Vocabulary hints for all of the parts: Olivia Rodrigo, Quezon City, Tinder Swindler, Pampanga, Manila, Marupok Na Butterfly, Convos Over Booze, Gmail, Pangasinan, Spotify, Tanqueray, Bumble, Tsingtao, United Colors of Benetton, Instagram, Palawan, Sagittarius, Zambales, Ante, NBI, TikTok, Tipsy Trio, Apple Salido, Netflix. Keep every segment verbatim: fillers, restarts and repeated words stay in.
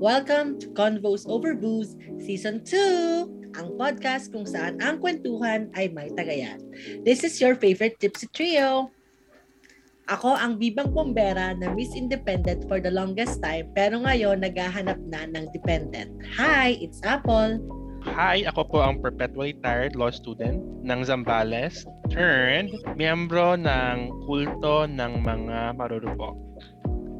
Welcome to Convos Over Booze Season two, ang podcast kung saan ang kwentuhan ay may tagayan. This is your favorite Tipsy Trio. Ako ang bibang bombera na Miss Independent for the longest time pero ngayon naghahanap na ng dependent. Hi, it's Apple. Hi, ako po ang perpetually tired law student ng Zambales turned miyembro ng kulto ng mga marurupok.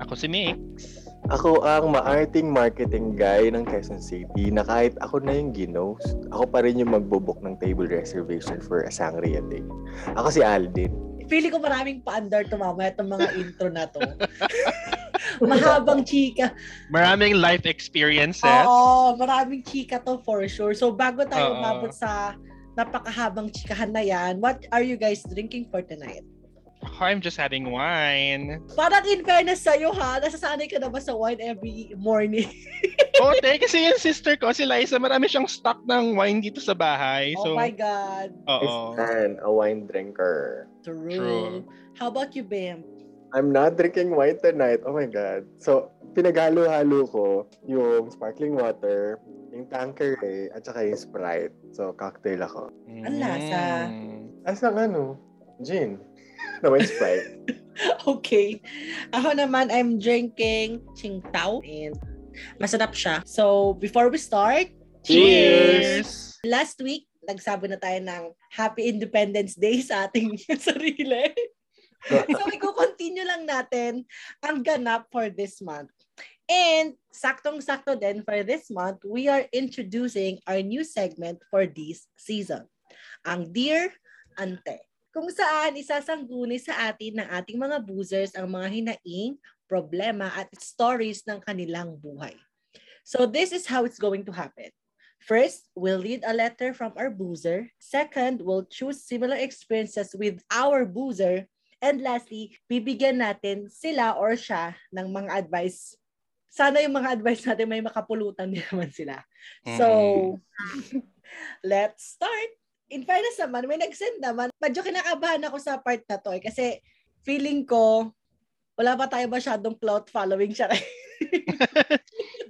Ako si Mix. Ako ang maarting marketing guy ng Quezon City na kahit ako na yung ginos, ako pa rin yung magbobook ng table reservation for a sangria day. Ako si Aldin. Feeling ko maraming pa-under tumama itong mga intro na to. Mahabang chika. Maraming life experiences. Oo, maraming chika to for sure. So bago tayo Uh-oh. mabot sa napakahabang chikahan na yan, what are you guys drinking for tonight? I'm just having wine. Parang in fairness sa'yo ha, nasasanay ka na ba sa wine every morning? Oo, te, kasi yung sister ko, si Liza, marami siyang stock ng wine dito sa bahay. So, oh my God. Uh-oh. It's fun, a wine drinker. True. True. How about you, Bam? I'm not drinking wine tonight. Oh my God. So, pinaghalo-halo ko yung sparkling water, yung Tanqueray, at saka yung Sprite. So, cocktail ako. Mm. Ang lasa. Asang ano? Gin. No, it's fine. Okay. Ako naman, I'm drinking Tsingtao and masarap siya. So, before we start, cheers! cheers! Last week, nagsabi na tayo ng Happy Independence Day sa ating sarili. So, i-continue lang natin ang ganap for this month. And, saktong-sakto din for this month, we are introducing our new segment for this season. Ang Dear Ante, kung saan isasangguni sa atin ng ating mga boozers ang mga hinaing, problema at stories ng kanilang buhay. So this is how it's going to happen. First, we'll read a letter from our boozer. Second, we'll choose similar experiences with our boozer. And lastly, bibigyan natin sila or siya ng mga advice. Sana yung mga advice natin may makapulutan din naman sila. So, let's start! In fairness naman, may nag-send naman. Medyo kinakabahan ako sa part na to eh, kasi feeling ko, wala pa tayo masyadong clout following siya.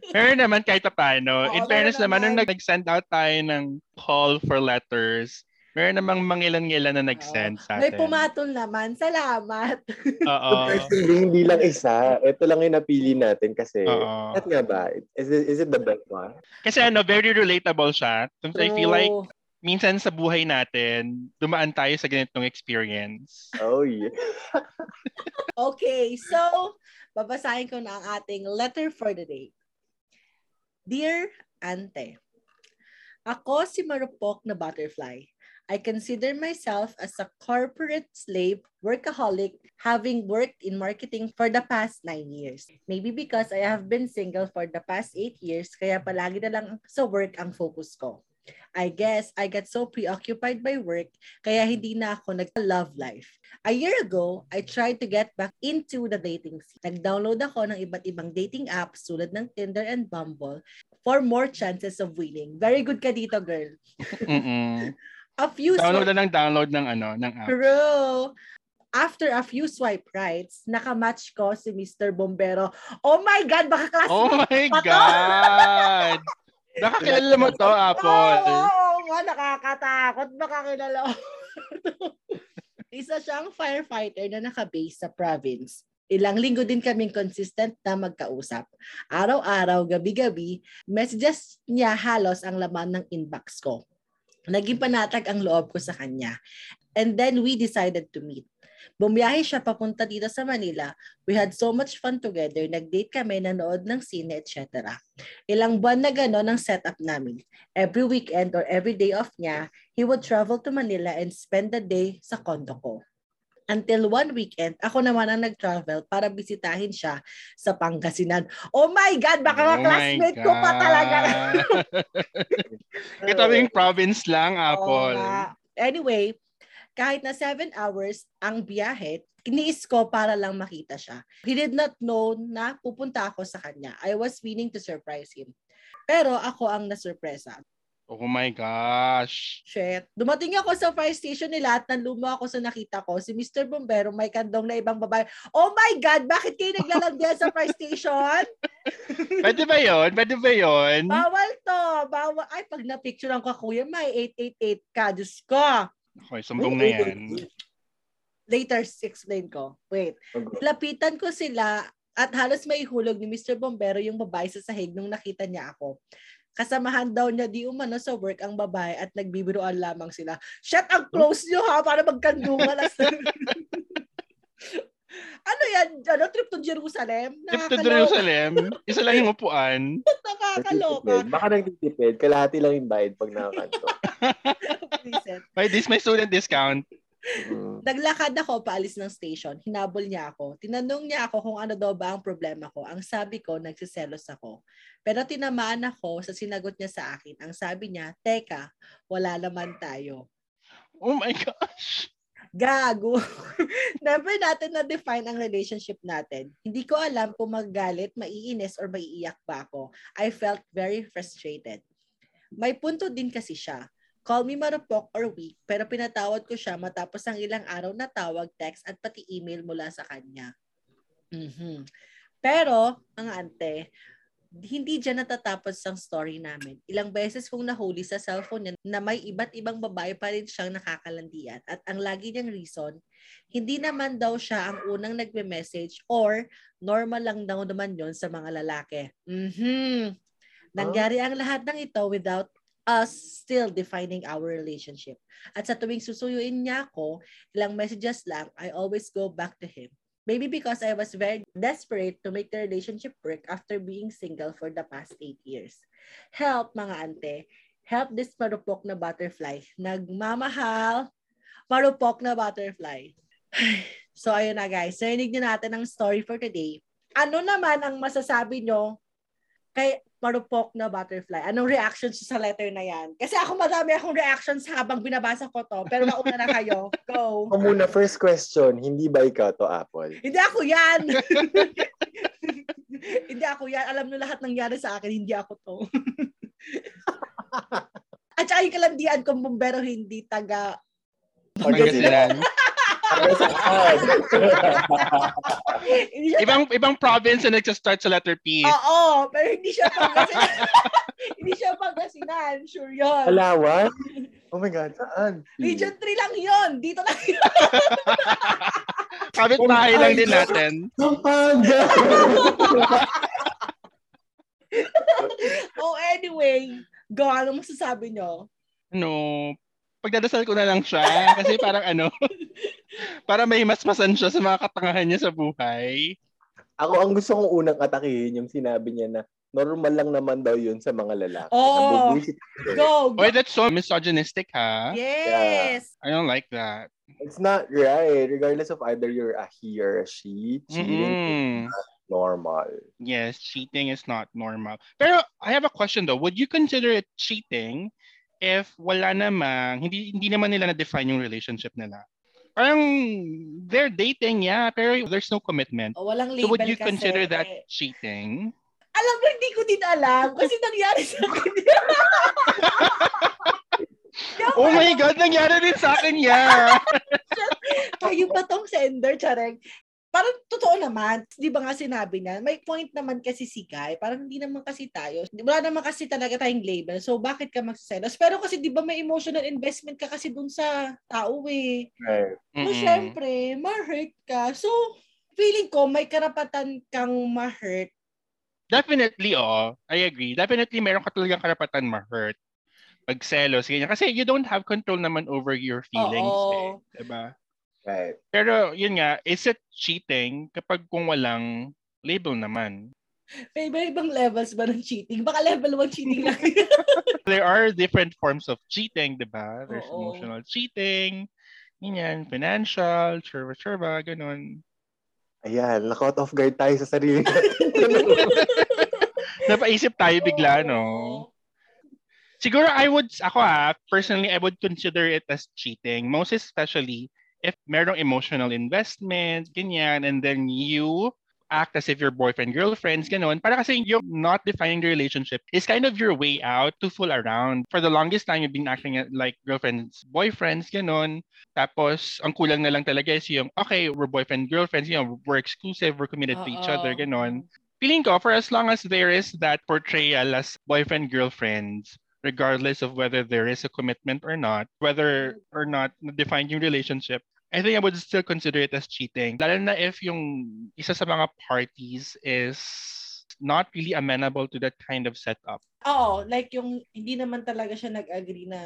Pero naman kahit paano. Oo, in fairness naman, naman, nung nag-send out tayo ng call for letters, meron namang mangilan-ngilan na nag-send sa atin. May pumatol naman. Salamat. Oo. Hindi lang isa. Ito lang yung napili natin kasi. Oo. At nga ba? Is it, is it the best one? Kasi ano, very relatable siya. Sometimes I feel like, minsan sa buhay natin, dumaan tayo sa ganitong experience. Oh, yeah. Okay, so, babasahin ko na ang ating letter for the day. Dear Ante, ako si Marupok na Butterfly. I consider myself as a corporate slave, workaholic, having worked in marketing for the past nine years. Maybe because I have been single for the past eight years, kaya palagi na lang sa work ang focus ko. I guess I got so preoccupied by work kaya hindi na ako nag-love life. A year ago, I tried to get back into the dating scene. Nag-download ako ng iba't ibang dating apps tulad ng Tinder and Bumble for more chances of winning. Very good ka dito, girl. A few download swipe- na ng download ng ano, ng app. True. After a few swipe rights, nakamatch ko si Mister Bombero. Oh my God, baka classmate. Oh my God. Nakakilala mo to, Apple. Oo, oh, oh, oh, nakakatakot. Makakilala. Isa siyang firefighter na nakabase sa province. Ilang linggo din kaming consistent na magkausap. Araw-araw, gabi-gabi, messages niya halos ang laman ng inbox ko. Naging panatag ang loob ko sa kanya. And then we decided to meet. Bumiyahe siya papunta dito sa Manila. We had so much fun together. Nag-date kami, nanood ng sine, et cetera. Ilang buwan na gano'n ang setup namin. Every weekend or every day off niya, he would travel to Manila and spend the day sa condo ko. Until one weekend, ako naman ang nag-travel para bisitahin siya sa Pangasinan. Oh my God! Baka oh classmate ko pa talaga. Ito yung province lang, Apple. Oh, anyway, kahit na seven hours ang biyahe, kiniis ko para lang makita siya. He did not know na pupunta ako sa kanya. I was willing to surprise him. Pero ako ang nasurpresa. Oh my gosh. Shit. Dumating ako sa fire station nila at nanluma ako sa nakita ko. Si Mister Bombero may kandong na ibang babae. Oh my God! Bakit kayo naglalandian sa fire station? Pwede ba yun? Pwede ba yun? Bawal to. Bawal. Ay, pag na-picture ang kakuya, may eight eight eight ka. Diyos ko. Okay, sumbong na yan. Later, explain ko. Wait. Lapitan ko sila at halos may hulog ni Mister Bombero yung babae sa sahig nung nakita niya ako. Kasamahan daw niya di umano sa work ang babae at nagbibiroan lamang sila. Shut up, close nyo ha, para magkandungan. Ano yan? Ano? Trip to Jerusalem? Trip to Jerusalem? Isa lang yung upuan. Nakakaloka. Baka nagtitipid. Kalahati lang yung bayad pag nakakanto. Wait, this may student discount. Mm. Naglakad ako paalis ng station. Hinabol niya ako. Tinanong niya ako kung ano daw ba ang problema ko. Ang sabi ko, nagsiselos ako. Pero tinamaan ako sa sinagot niya sa akin. Ang sabi niya, teka, wala naman tayo. Oh my gosh! Gago! Never natin na-define ang relationship natin. Hindi ko alam kung magagalit, maiinis, or maiiyak ba ako. I felt very frustrated. May punto din kasi siya. Call me marupok or weak, pero pinatawad ko siya matapos ang ilang araw na tawag, text, at pati email mula sa kanya. Mm-hmm. Pero, ang ante, hindi dyan natatapos ang story namin. Ilang beses kong nahuli sa cellphone niya na may iba't ibang babae pa rin siyang nakakalandian. At ang lagi niyang reason, hindi naman daw siya ang unang nagme-message or normal lang daw naman yon sa mga lalaki. Mm-hmm. Nangyari ang lahat ng ito without us still defining our relationship. At sa tuwing susuyuin niya ako, ilang messages lang, I always go back to him. Maybe because I was very desperate to make the relationship work after being single for the past eight years. Help, mga ante. Help this marupok na butterfly. Nagmamahal, marupok na butterfly. So, ayun na guys. Narinig niyo natin ang story for today. Ano naman ang masasabi nyo kay marupok na butterfly? Anong reactions sa letter na yan? Kasi ako madami akong reactions habang binabasa ko to. Pero mauna na kayo. Go. O muna, first question. Hindi ba ikaw to, Apple? Hindi ako yan. Hindi ako yan. Alam nyo lahat nangyari sa akin. Hindi ako to. At saka yung kalandian kong bumbero hindi taga... Pagkasilan. ibang ibang province na nagsa-start sa letter P. Oo, pero hindi siya Pangasinan. Hindi siya Pangasinan, sure yun. Palawan? Oh my God, saan? Region three lang yun, dito lang yun. Kapit bahay lang din natin. Pampanga! Oh, anyway, go, ano masasabi nyo? Ano, pagdadasal ko na lang siya kasi parang ano, para may masmasan siya sa mga katangahan niya sa buhay. Ako ang gusto kong unang atakihin yung sinabi niya na normal lang naman daw yun sa mga lalaki. Oh, go, go. Wait, that's so misogynistic, ha? Yes. Yeah. I don't like that. It's not right. Regardless of either you're a he or a she, cheating mm-hmm. is not normal. Yes, cheating is not normal. Pero I have a question though. Would you consider it cheating if wala namang, hindi, hindi naman nila na-define yung relationship nila? Parang, they're dating, yeah, pero there's no commitment. O, walang label kasi. So would you consider that cheating? Alam mo, hindi ko din alam kasi nangyari sa akin. Oh my God, nangyari din sa akin, yeah. Kayo pa tong sender, Chareng. Parang totoo naman, di ba nga sinabi niya, may point naman kasi si Guy, parang hindi naman kasi tayo, wala naman kasi talaga tayong label, so bakit ka magsiselos? Pero kasi di ba may emotional investment ka kasi dun sa tao eh. Right. Mm-hmm. So syempre, ma-hurt ka. So, feeling ko, may karapatan kang ma-hurt. Definitely, oh. I agree. Definitely, meron ka talagang karapatan ma-hurt. Pagselos, ganyan. Kasi you don't have control naman over your feelings. Oo. Eh. Diba? Right. Pero yun nga, is it cheating kapag kung walang label naman? May ibang levels ba ng cheating? Baka level one cheating lang. There are different forms of cheating, diba? There's Oo. emotional cheating, ganyan, financial, churba-churba, ganun. Ayan, na-caught off guard tayo sa sarili. Napaisip tayo bigla, no? Siguro I would, ako ah, personally, I would consider it as cheating. Most especially, if merong emotional investment, ganyan, and then you act as if you're boyfriend, girlfriends, ganon. Para kasi you're not defining the relationship. It's kind of your way out to fool around. For the longest time, you've been acting like girlfriends, boyfriends, ganon. Tapos, ang kulang na lang talaga is yung, okay, we're boyfriend, girlfriends, you know, we're exclusive, we're committed Uh-oh. to each other, ganon. Feeling ko, for as long as there is that portrayal as boyfriend, girlfriends, regardless of whether there is a commitment or not, whether or not define yung relationship, I think I would still consider it as cheating. Lalo na if yung isa sa mga parties is not really amenable to that kind of setup. Oo, like yung hindi naman talaga siya nag-agree na,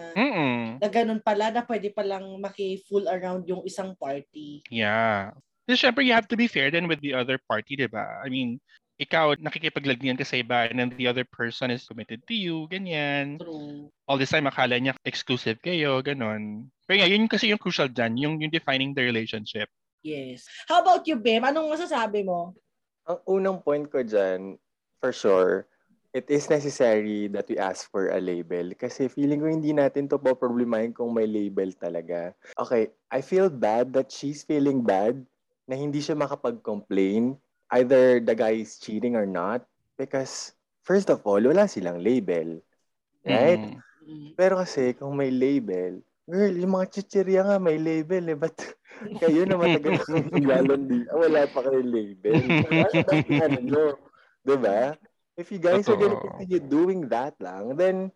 na ganun pala, na pwede palang maki-fool around yung isang party. Yeah. So, syempre, you have to be fair then with the other party, diba? I mean, ikaw, nakikipaglagnian ka sa iba and then the other person is committed to you, ganyan. True. All this time, akala niya exclusive kayo, ganun. Pero nga, yun kasi yung crucial dyan, yung, yung defining the relationship. Yes. How about you, Bim? Anong masasabi mo? Ang unang point ko dyan, for sure, it is necessary that we ask for a label. Kasi feeling ko hindi natin to poproblemahin kung may label talaga. Okay, I feel bad that she's feeling bad na hindi siya makapag-complain either the guy is cheating or not, because first of all, wala silang label. Right? Mm-hmm. Pero kasi kung may label, girl, yung mga chichirya nga may label eh, but kayo na matagal ng galan, wala pa kayo label. Ano, diba? If you guys Ito. are gonna continue doing that lang, then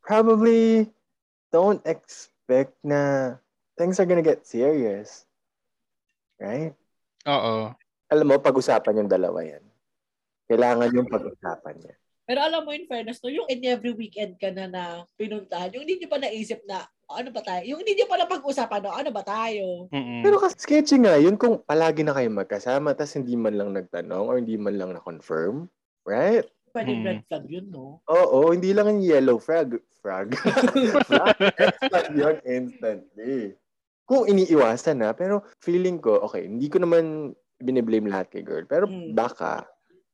probably don't expect na things are gonna get serious. Right? Oo. Alam mo, pag-usapan yung dalawa yan. Kailangan yung pag-usapan yan. Pero alam mo, in fairness, no, yung in every weekend ka na na pinuntahan, yung hindi pa naisip na, oh, ano ba tayo? Yung hindi pa na pag-usapan, no, ano ba tayo? Mm-mm. Pero kasi sketchy nga, yun kung palagi na kayo magkasama, tas hindi man lang nagtanong or hindi man lang na-confirm. Right? Pwede mm. red flag yun, no? Oo, oh, hindi lang yung yellow frag. Frag. Frag. Frag yun instantly. Kung iniiwasan na, pero feeling ko, okay, hindi ko naman biniblame lahat kay girl. Pero mm. baka,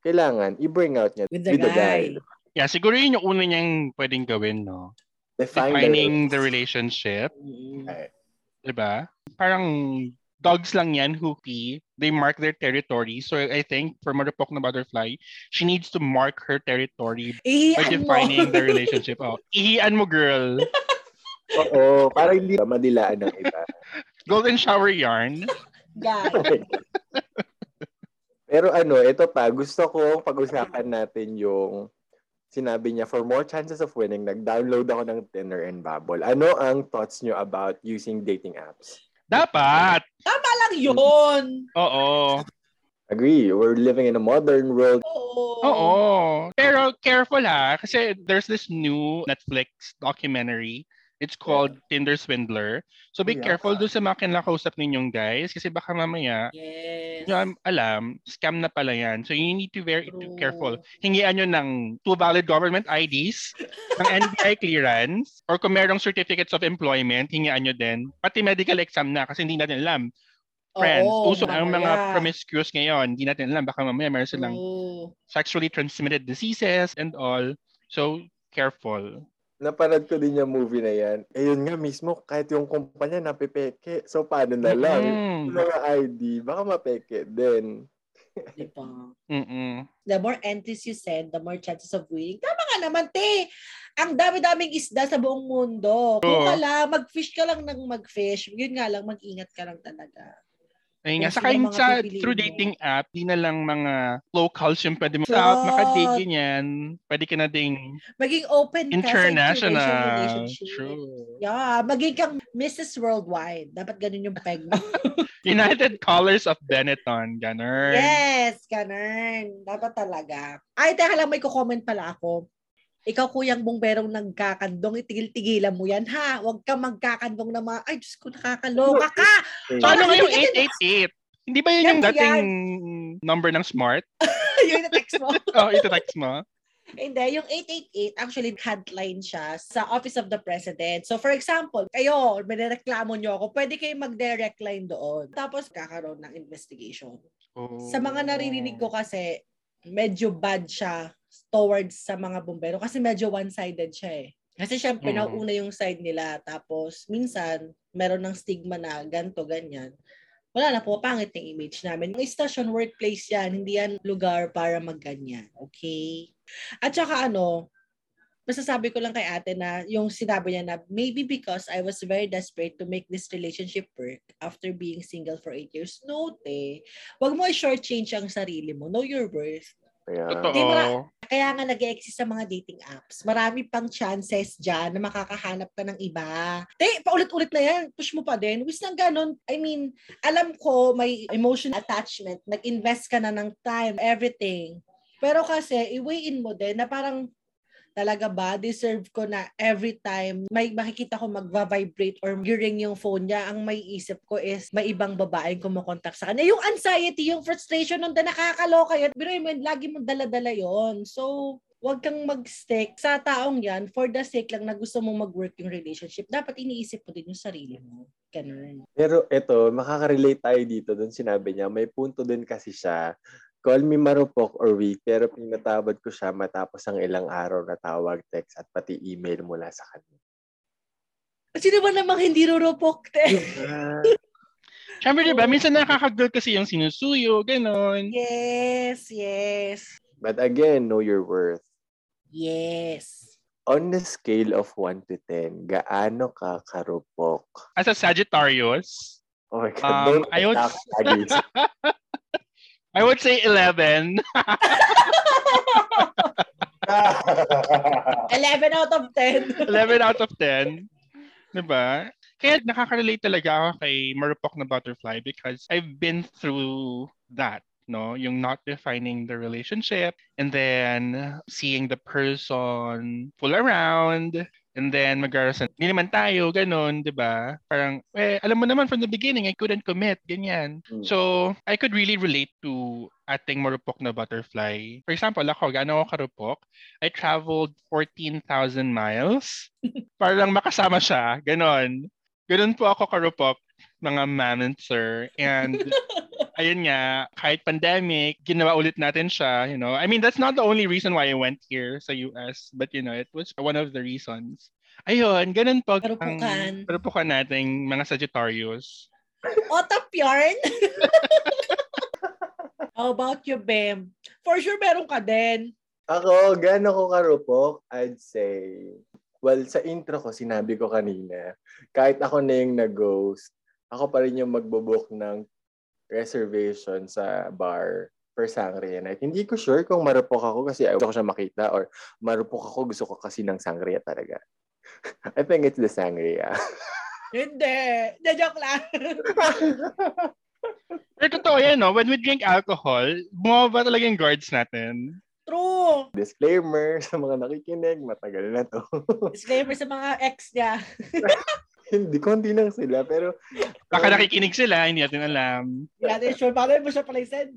kailangan i-bring out niya with the, with the guy. guy. Yeah, siguro yun yung una niyang pwedeng gawin, no? Define Defining the relationship. Okay. Diba? Parang dogs lang yan, Hoopy. They mark their territory. So I think for Marupok na Butterfly, she needs to mark her territory Ihian by defining mo. the relationship. Oh, ihian mo, girl. Oo, parang hindi madilaan ng iba. Golden shower yarn. Yeah. Pero ano, ito pa, gusto kong pag-usapan natin yung sinabi niya, for more chances of winning, nag-download ako ng Tinder and Bumble. Ano ang thoughts niyo about using dating apps? Dapat! Tama lang yun! Oo. Agree, we're living in a modern world. Oo. Oo. Pero careful ha, kasi there's this new Netflix documentary. It's called yeah. Tinder Swindler. So be yeah. careful doon sa mga kinakausap ninyong guys kasi baka mamaya, yes. nyo alam, scam na pala yan. So you need to be very True. careful. Hingian nyo ng two valid government I Ds, ng N B I clearance, or kung merong certificates of employment, hingian nyo din. Pati medical exam na kasi hindi natin alam. Friends, oh, uso ang mga promiscuous ngayon, hindi natin alam. Baka mamaya meron silang True. sexually transmitted diseases and all. So careful. Naparad ko din yung movie na yan. Eh, yun nga mismo, kahit yung kumpanya napipeke. So, paano na lang? Mm-hmm. Mga I D, baka mapeke din. Di pa. The more entries you send, the more chances of winning. Tama nga naman, te! Ang dami-daming isda sa buong mundo. Kung pala, mag-fish ka lang ng mag-fish. Yun nga lang, mag-ingat ka lang talaga. Ay nga, saka yung sa through dating app, di na lang mga locals yung pwede mo out, makadig yan. Pwede ka na ding maging open international. Ka sa relationship. True. Yeah, maging kang Missus Worldwide. Dapat ganun yung peg mo. United Colors of Benetton, ganun. Yes, ganun. Dapat talaga. Ay, teka lang, may kukomment pala ako. Ikaw, kuyang bongberong nagkakandong, itigil-tigilan mo yan, ha? Huwag kang magkakandong na mga, ay, Diyos ko, nakakaloka ka! So, ano nga yung eight eight eight? Hindi ba yun yung dating number ng smart? Yung itatext mo? Oo, itatext mo. Hindi, yung eight eight eight, actually, hotline siya sa Office of the President. So, for example, kayo, minireklamo nyo ako, pwede kayong mag-direct line doon. Tapos, kakaroon ng investigation. Oh. Sa mga naririnig ko kasi, medyo bad siya towards sa mga bumbero kasi medyo one-sided siya eh. Kasi syempre, mm. nauna yung side nila. Tapos, minsan, meron ng stigma na ganto ganyan. wala na po, pangit na image namin. Yung station, workplace yan, hindi yan lugar para magganyan. Okay? At saka ano, masasabi ko lang kay ate na yung sinabi niya na maybe because I was very desperate to make this relationship work after being single for eight years. No, te. Huwag mo i-shortchange ang sarili mo. Know your worth. Yeah. Mara- kaya nga nag-exist sa mga dating apps. Marami pang chances dyan na makakahanap ka ng iba. Te, paulit-ulit na yan. Push mo pa din. Wis nang ganun. I mean, alam ko may emotional attachment. Nag-invest ka na ng time, everything. Pero kasi, i-weighin mo din na parang talaga ba, deserve ko na every time may makikita ko magva-vibrate or ring yung phone niya, ang may isip ko is may ibang babaeng kumokontak sa kanya. Yung anxiety, yung frustration, nun, nakakaloka yun. Pero yun, lagi mong dala-dala yun. So, wag kang mag-stick sa taong yan for the sake lang na gusto mong mag-work yung relationship. Dapat iniisip mo din yung sarili mo. Ganun. Pero ito, makaka-relate tayo dito dun sinabi niya. May punto din kasi siya. Call me marupok or weak, pero pinatabad ko siya matapos ang ilang araw na tawag, text, at pati email mula sa kanya. Sino ba namang hindi rurupok, te? Siyempre, di ba? Minsan nakakagdol kasi yung sinusuyo, gano'n. Yes, yes. But again, know your worth. Yes. On the scale of one to ten, gaano ka karupok? As a Sagittarius, oh my God, um, don't I would... I would say eleven. eleven out of ten. eleven out of ten. Diba? Kaya nakaka-relate talaga ako kay Marupok na Butterfly because I've been through that. No? Yung not defining the relationship and then seeing the person pull around and then mag-arasan. Hindi naman tayo, ganun, di ba? Parang, eh, alam mo naman from the beginning, I couldn't commit, ganyan. Mm. So, I could really relate to ating marupok na butterfly. For example, ako, gaano ako karupok? I traveled fourteen thousand miles para lang makasama siya, ganun. Ganun po ako karupok, mga ma'am and sir. And, ayun nga, kahit pandemic, ginawa ulit natin siya, you know. I mean, that's not the only reason why I went here sa U S, but you know, it was one of the reasons. Ayun, ganun po ang parupukan nating mga Sagittarius. Otap yarn? How about you, Bem? For sure, meron ka din. Ako, gano'n ko karupok, I'd say, well, sa intro ko, sinabi ko kanina, kahit ako na yung nag-ghost, ako pa rin yung magbubok ng reservation sa bar for sangria night. Hindi ko sure kung marupok ako kasi gusto ko siya makita or marupok ako gusto ko kasi ng sangria talaga. I think it's the sangria. Hindi. The joke lang. Pero totoo yan, no? When we drink alcohol, bumaba talaga yung guards natin. True. Disclaimer sa mga nakikinig, matagal na to. Disclaimer sa mga ex niya. Hindi, konti lang sila, pero... Baka um, nakikinig sila, hindi natin alam. Hindi natin sure, baka mo siya pala i-send.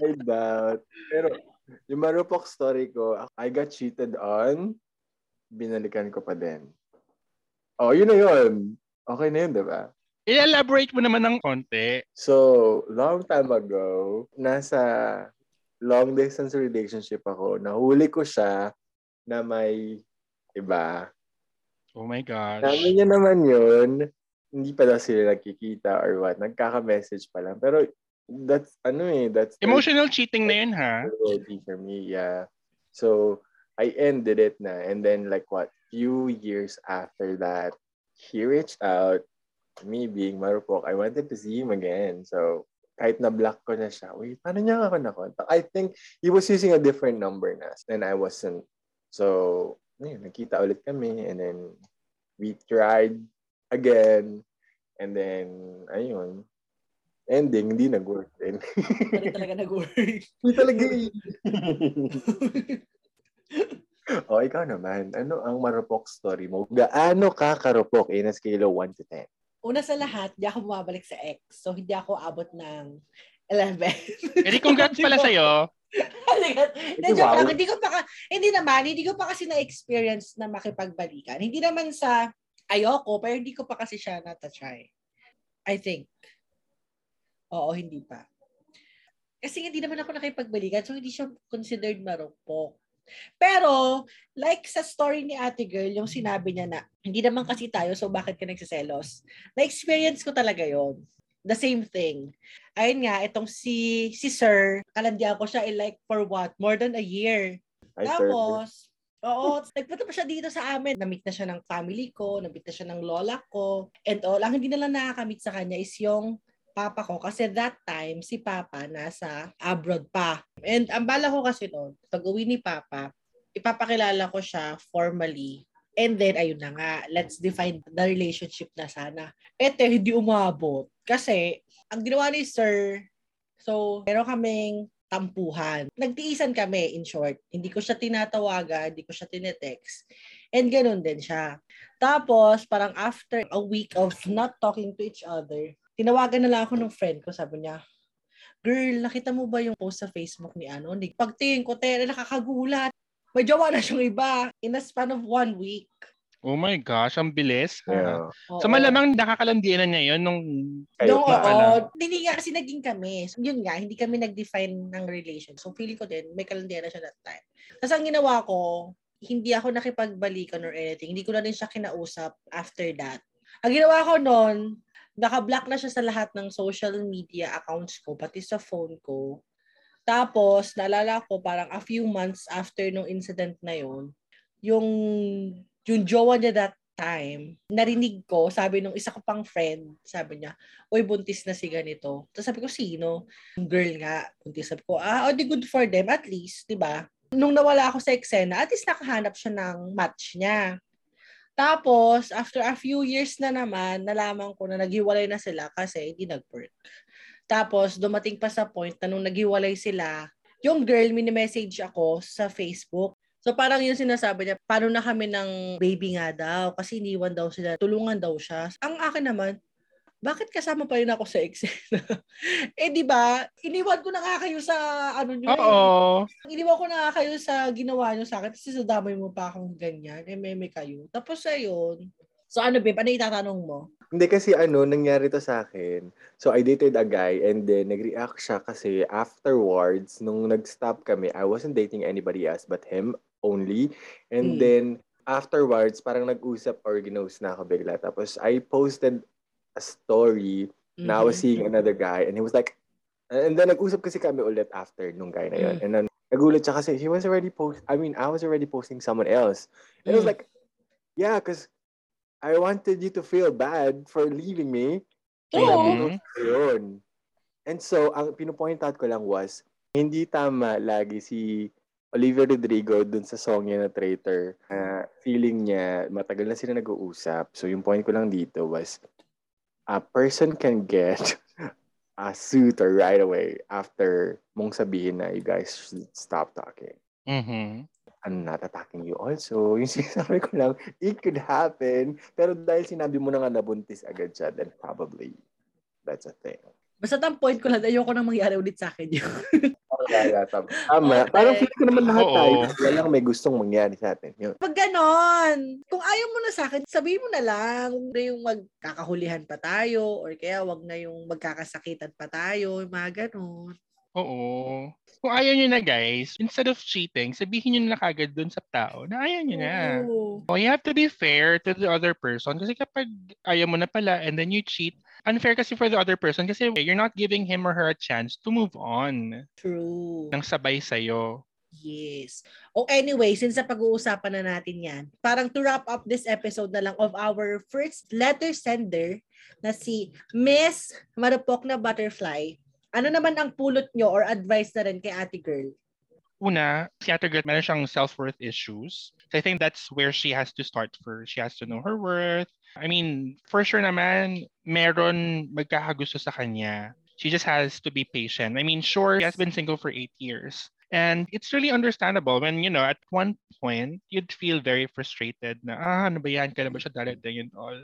I doubt. Pero, yung marupok story ko, I got cheated on, binalikan ko pa din. Oh, yun na yun. Okay na yun, diba? I-elaborate mo naman ng konti. So, long time ago, nasa long distance relationship ako, nahuli ko siya na may iba. Oh my gosh. Sabi niya naman yun, hindi pa daw sila nagkikita or what. Nagkaka-message pa lang. Pero that's, ano eh, that's... Emotional like, cheating na yun, ha? For me, yeah. So, I ended it na. And then, like what, few years after that, he reached out, me being marupok, I wanted to see him again. So, kahit na-block ko na siya, wait, paano niya ako na-contact? I think he was using a different number na. And I wasn't. So... Ayun, nakita ulit kami and then we tried again and then ayun ending hindi nag-work din. Hindi talaga nag-work. Hindi talaga. Oh, ikaw naman. Ano ang marupok story mo? Gaano ka karupok in a scale of one to ten? Una sa lahat, hindi ako bumabalik sa ex. So hindi ako abot ng eleven. Edi congrats pala sa'yo. Hindi wow. Hindi ko pa hindi naman, hindi ko pa kasi na-experience na makipagbalikan. Hindi naman sa ayoko, pero hindi ko pa kasi siya na-try. I think. Oo, hindi pa. Kasi hindi naman ako nakipagbalikan, so hindi siya considered marupok. Pero, like sa story ni Ate Girl, yung sinabi niya na, hindi naman kasi tayo, so bakit ka nagsiselos? Na-experience ko talaga yon. the same thing. Ayun nga, itong si si Sir, kalandian ko siya i-like for what? More than a year. I Tapos, thirty. Oo, nagpunta pa siya dito sa amin. Namit na siya ng family ko, namit na siya ng lola ko, and all. Ang hindi na lang nakakamit sa kanya is yung papa ko. Kasi that time, si papa nasa abroad pa. And ang bala ko kasi noon, pag uwi ni papa, ipapakilala ko siya formally. And then, ayun na nga, let's define the relationship na sana. Ete, hindi umabot. Kasi, ang ginawa ni Sir, so, meron kaming tampuhan. Nagtiisan kami, in short. Hindi ko siya tinatawagan, hindi ko siya tinetext. And ganun din siya. Tapos, parang after a week of not talking to each other, tinawagan na lang ako ng friend ko, sabi niya, girl, nakita mo ba yung post sa Facebook ni ano? Pagtingin ko, te, nakakagulat. May jowa na siyang iba in a span of one week. Oh my gosh, ang bilis. Yeah. So malamang nakakalandianan niya yun nung... No, oo. Hindi nga kasi naging kami. So, yun nga, hindi kami nag-define ng relation. So feeling ko din, may kalandianan siya that time. Tapos ang ginawa ko, hindi ako nakipagbalikan or anything. Hindi ko na rin siya kinausap after that. Ang ginawa ko noon, naka-block na siya sa lahat ng social media accounts ko, pati sa phone ko. Tapos, naalala ko parang a few months after nung incident na yun, yung, yung jowa niya that time, narinig ko, sabi nung isa ko pang friend, sabi niya, uy, buntis na si ganito. Tapos sabi ko, sino? Yung girl nga, buntis. Sabi ko, ah, oh, di good for them, at least, di ba? Nung nawala ako sa eksena, at least nakahanap siya ng match niya. Tapos, after a few years na naman, nalaman ko na naghiwalay na sila kasi hindi nag-work. Tapos, dumating pa sa point na nung naghiwalay sila, yung girl, minimessage ako sa Facebook. So, parang yung sinasabi niya, paano na kami ng baby nga daw? Kasi iniwan daw sila, tulungan daw siya. Ang akin naman, bakit kasama pa rin ako sa ex? Eh, di ba? Iniwan ko na nga kayo sa ano nyo. Eh. Iniwan ko na nga kayo sa ginawa nyo sa akin. Kasi sadamay mo pa akong ganyan. Eme-eme kayo. Tapos, ayun. So, ano, babe? Ano itatanong mo? Hindi kasi ano, nangyari to sa akin. So, I dated a guy and then nag-react siya kasi afterwards, nung nag-stop kami, I wasn't dating anybody else but him only. And mm. then, afterwards, parang nag-usap or ginose na ako bigla. Tapos, I posted a story mm-hmm. na I was seeing another guy and he was like, and then nag-usap kasi kami ulit after nung guy na yun. Mm. And then, nagulat siya kasi he was already post, I mean, I was already posting someone else. And mm. I was like, yeah, because I wanted you to feel bad for leaving me. True. Yun. And so, ang pinupoint out ko lang was, hindi tama lagi si Olivia Rodrigo dun sa song niya na Traitor. Uh, feeling niya, matagal na sila nag-uusap. So, yung point ko lang dito was, a person can get a suitor right away after mong sabihin na you guys should stop talking. Mm-hmm. I'm not attacking you also. Yung sinasabi ko lang, it could happen. Pero dahil sinabi mo na nga nabuntis agad siya, then probably that's a thing. Basta ang point ko lang, ayoko nang mangyari ulit sa akin yun. Okay, yeah, tama. Okay. Parang feeling ko naman lahat tayo. Kaya lang may gustong mangyari sa atin. Yun. Pag ganon, kung ayaw mo na sa akin, sabihin mo na lang. Huwag na yung magkakahulihan pa tayo or kaya wag na yung magkakasakitan pa tayo. Yung mga ganon. Oo. Kung ayaw nyo na guys, instead of cheating, sabihin nyo na kagad dun sa tao na ayaw nyo na. Oh, you have to be fair to the other person kasi kapag ayaw mo na pala and then you cheat, unfair kasi for the other person kasi you're not giving him or her a chance to move on. True. Nang sabay sa'yo. Yes. Oh, anyway, since sa pag-uusapan na natin yan, parang to wrap up this episode na lang of our first letter sender na si Miss Marupok na Butterfly. Ano naman ang pulot nyo or advice na rin kay Ate Girl? Una, si Ate Girl meron siyang self-worth issues. So I think that's where she has to start first. She has to know her worth. I mean, for sure naman, meron magkakagusto sa kanya. She just has to be patient. I mean, sure, she has been single for eight years. And it's really understandable when, you know, at one point, you'd feel very frustrated na, ah, ano ba yan? Kailan ba siya darating and all?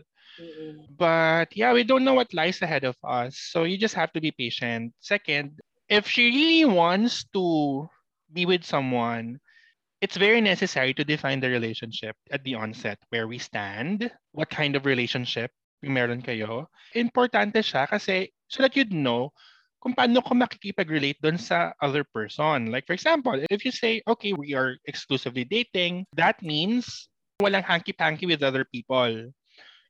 But yeah, we don't know what lies ahead of us. So you just have to be patient. Second, if she really wants to be with someone, it's very necessary to define the relationship at the onset, where we stand, what kind of relationship meron kayo. Importante siya kasi so that you'd know kung paano ko makikipag-relate doon sa other person. Like for example, if you say, okay, we are exclusively dating, that means walang hanky-panky with other people.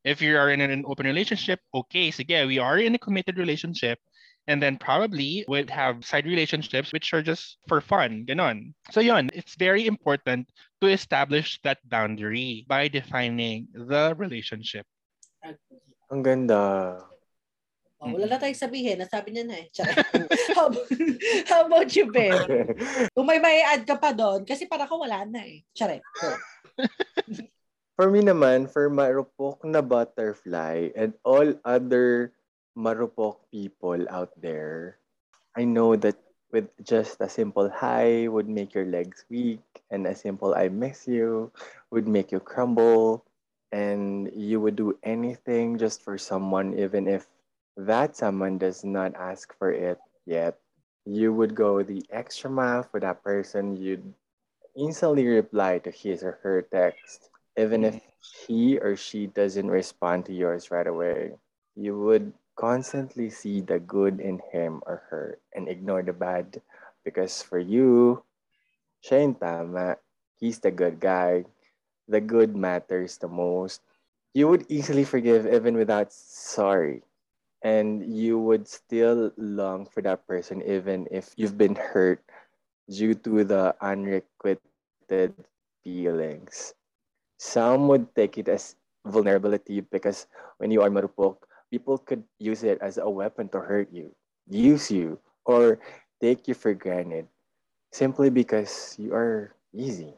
If you are in an open relationship, okay, sige, we are in a committed relationship. And then probably would have side relationships which are just for fun, ganon. So yun, it's very important to establish that boundary by defining the relationship. Ang ganda. Oh, wala na tayong sabihin. Nasabi niya na eh. How about, how about you, Ben? Kung may may add ka pa doon, kasi para ko wala na eh. Charet. For me naman, for Marupok na Butterfly and all other marupok people out there, I know that with just a simple hi would make your legs weak, and a simple I miss you would make you crumble, and you would do anything just for someone, even if that someone does not ask for it yet. You would go the extra mile for that person. You'd instantly reply to his or her text, even if he or she doesn't respond to yours right away. You would constantly see the good in him or her and ignore the bad, because for you, siya yung tama. He's the good guy. The good matters the most. You would easily forgive even without sorry. And you would still long for that person even if you've been hurt due to the unrequited feelings. Some would take it as vulnerability, because when you are marupok, people could use it as a weapon to hurt you, use you, or take you for granted simply because you are easy.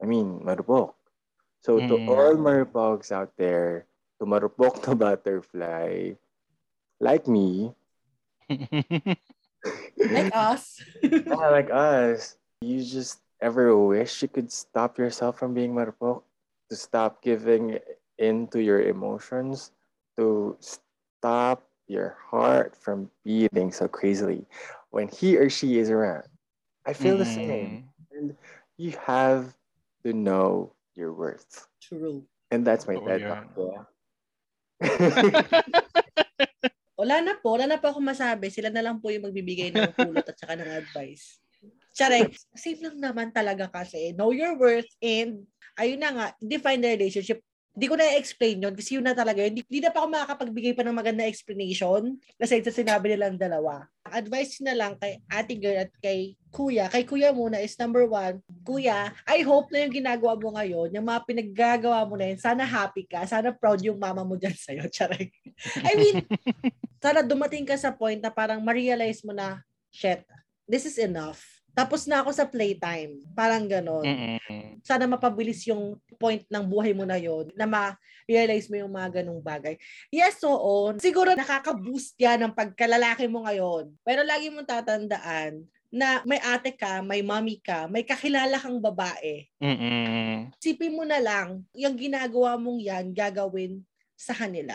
I mean, marupok. So mm. to all marupoks out there, to Marupok na Butterfly, like me. Like us. Yeah, like us. You just ever wish you could stop yourself from being marupok? To stop giving in to your emotions? To stop your heart from beating so crazily when he or she is around? I feel mm. the same. And you have to know your worth. True. And that's my oh, TED yeah. Talk. Wala na po. Wala na po akong masabi. Sila na lang po yung magbibigay ng pulot at saka ng advice. Tsarek, safe lang naman talaga kasi. Know your worth and, ayun na nga, define the relationship. Hindi ko na-explain yun kasi yun na talaga yun. Hindi na pa ako makakapagbigay pa ng maganda explanation kasi sa sinabi nilang dalawa. Ang advice na lang kay ate girl at kay kuya. Kay kuya muna is number one. Kuya, I hope na yung ginagawa mo ngayon, yung mga pinaggagawa mo na yun, sana happy ka, sana proud yung mama mo dyan sa'yo. Charay. I mean, sana dumating ka sa point na parang ma-realize mo na, shit, this is enough. Tapos na ako sa playtime. Parang ganon. Mm-hmm. Sana mapabilis yung point ng buhay mo na yon na ma-realize mo yung mga ganong bagay. Yes, oo. Siguro nakaka-boost yan ng pagkalalaki mo ngayon. Pero lagi mong tatandaan na may ate ka, may mommy ka, may kakilala kang babae. Mm-hmm. Sipin mo na lang, yung ginagawa mong yan, gagawin sa kanila.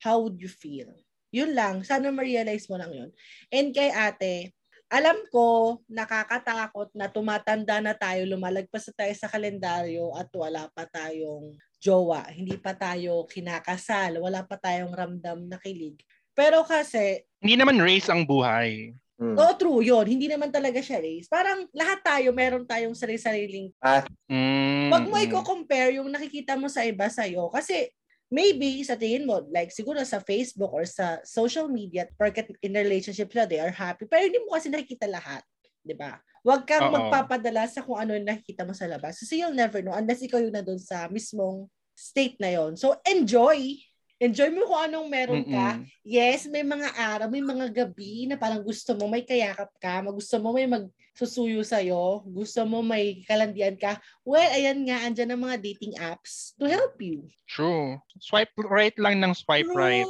How would you feel? Yun lang. Sana ma-realize mo lang yun. And kay ate, alam ko, nakakatakot na tumatanda na tayo, lumalagpas na tayo sa kalendaryo at wala pa tayong jowa. Hindi pa tayo kinakasal, wala pa tayong ramdam na kilig. Pero kasi... Hindi naman race ang buhay. Hmm. Oo, true yun. Hindi naman talaga siya race. Parang lahat tayo, meron tayong sarili-sariling... Ah. Mm. Wag mo i-compare yung nakikita mo sa iba sa'yo. Kasi... Maybe sa tingin mo, like siguro sa Facebook or sa social media, porket in relationships na they are happy. Pero hindi mo kasi nakikita lahat. Di ba? Huwag kang Uh-oh. magpapadala sa kung ano yung nakikita mo sa labas. So you'll never know unless ikaw yung na doon sa mismong state na yon. So enjoy. Enjoy mo kung anong meron ka. Mm-mm. Yes, may mga araw, may mga gabi na parang gusto mo may kayakap ka, gusto mo may magsusuyo sa'yo, gusto mo may kalandian ka. Well, ayan nga, andyan ang mga dating apps to help you. True. Swipe right lang ng swipe True. right.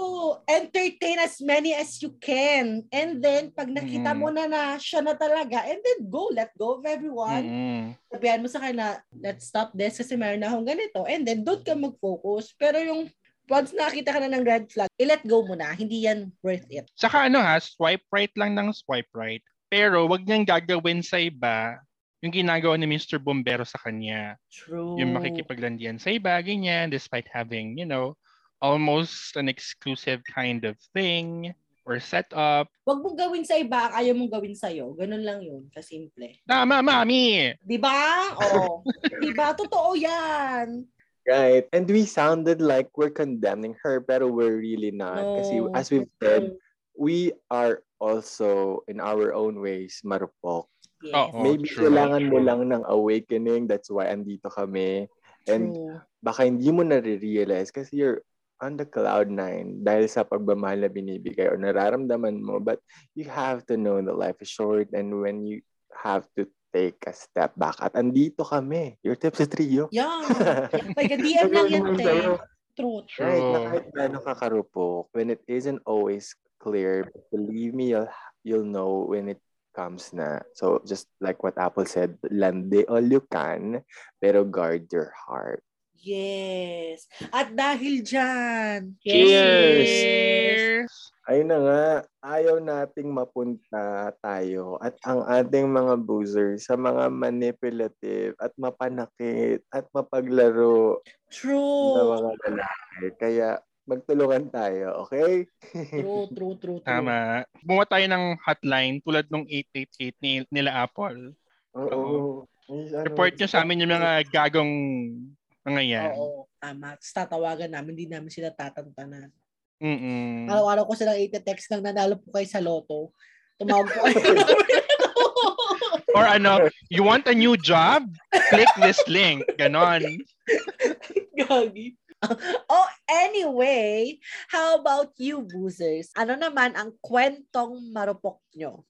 Entertain as many as you can. And then, pag nakita mm-hmm. mo na na, siya na talaga, and then go, let go of everyone. Mm-hmm. Sabihan mo sa kanya, let's stop this kasi meron na akong ganito. And then, doon ka mag-focus. Pero yung once nakita ka na ng red flag, i-let go mo na. Hindi yan worth it. Saka ano ha, swipe right lang ng swipe right. Pero wag niyang gagawin sa iba yung ginagawa ni mister Bombero sa kanya. True. Yung makikipaglandian sa iba, ganyan, despite having, you know, almost an exclusive kind of thing or setup. Wag mong gawin sa iba, ayaw mong gawin sa'yo. Ganun lang yun, kasimple. Tama, mami! Diba? Oo. Diba? Totoo yan. Right. And we sounded like we're condemning her, pero we're really not. No. Kasi as we've said, we are also in our own ways marupok. Yes. Oh, Maybe true, kailangan true. mo lang ng awakening. That's why andito kami. And true. baka hindi mo nare-realize kasi you're on the cloud nine dahil sa pagmamahal na binibigay or nararamdaman mo. But you have to know that life is short and when you have to take a step back. At andito kami. Your tips sa trio. Yeah. Like a D M lang yan, te. Truth. Right. Na kahit paano kakarupok, when it isn't always clear, believe me, you'll, you'll know when it comes na. So just like what Apple said, lande all you can, pero guard your heart. Yes. At dahil dyan. Cheers! Cheers. Ayun na nga, ayaw nating mapunta tayo at ang ating mga boozers sa mga manipulative at mapanakit at mapaglaro. True. Na mga lalaki. Kaya magtulungan tayo, okay? True, true, true, true. Tama. Bumawa tayo ng hotline tulad nung eight eight eight ni, nila Apple. Oo. So, ano, report nyo sa amin yung mga gagong nangyayari. Oo, tama. Tapos tatawagan namin, hindi namin sila tatantanan. Mm-mm. Araw-araw ko silang ite-text ng nanalo po kayo sa loto. Tumawag po kayo. Or ano, you want a new job? Click this link. Ganon. Gagi. Oh, anyway, how about you, boozers? Ano naman ang kwentong marupok nyo?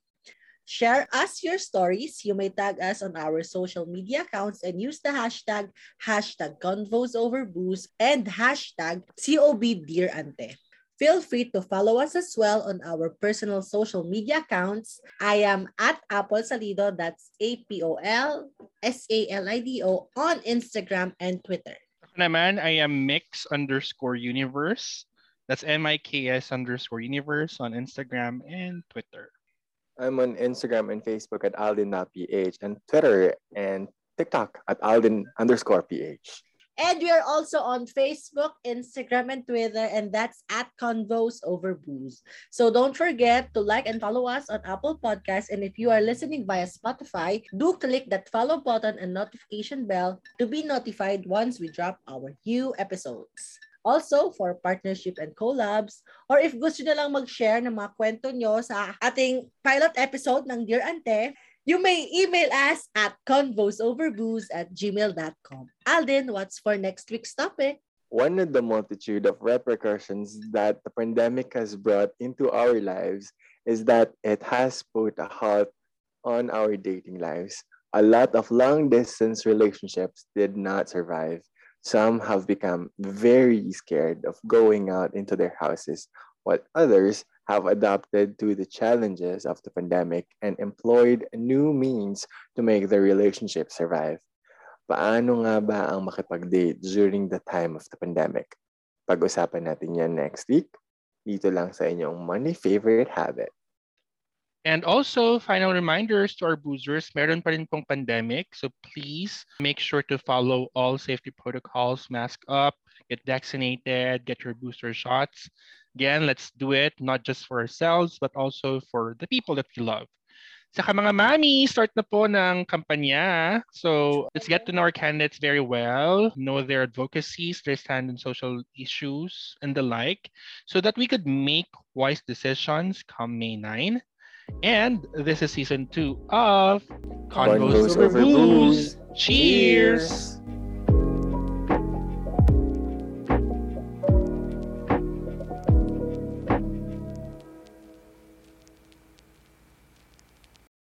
Share us your stories. You may tag us on our social media accounts and use the hashtag, hashtag Convos Over Booze and hashtag C O B Dear Ante. Feel free to follow us as well on our personal social media accounts. I am at Apple Salido, that's A P O L S A L I D O on Instagram and Twitter. Naman, I am mix underscore universe. That's M I K S underscore universe on Instagram and Twitter. I'm on Instagram and Facebook at Aldin dot P H and Twitter and TikTok at Aldin underscore P H. And we are also on Facebook, Instagram, and Twitter, and that's at Convos Over Booze. So don't forget to like and follow us on Apple Podcasts. And if you are listening via Spotify, do click that follow button and notification bell to be notified once we drop our new episodes. Also, for partnership and collabs, or if gusto nyo lang mag-share ng mga kwento nyo sa ating pilot episode ng Dear Ante, you may email us at convosoverbooze at gmail dot com. Alden, what's for next week's topic? One of the multitude of repercussions that the pandemic has brought into our lives is that it has put a halt on our dating lives. A lot of long-distance relationships did not survive. Some have become very scared of going out into their houses, while others have adapted to the challenges of the pandemic and employed new means to make their relationship survive. Paano nga ba ang makipag-date during the time of the pandemic? Pag-usapan natin yan next week. Dito lang sa inyong Money Favorite Habit. And also, final reminders to our boozers, meron pa rin pong pandemic. So please make sure to follow all safety protocols, mask up, get vaccinated, get your booster shots. Again, let's do it, not just for ourselves, but also for the people that we love. Saka mga mami, start na po ng kampanya. So let's get to know our candidates very well, know their advocacies, their stand on social issues, and the like, so that we could make wise decisions come May ninth. And this is Season two of Convos Over Booze. Cheers!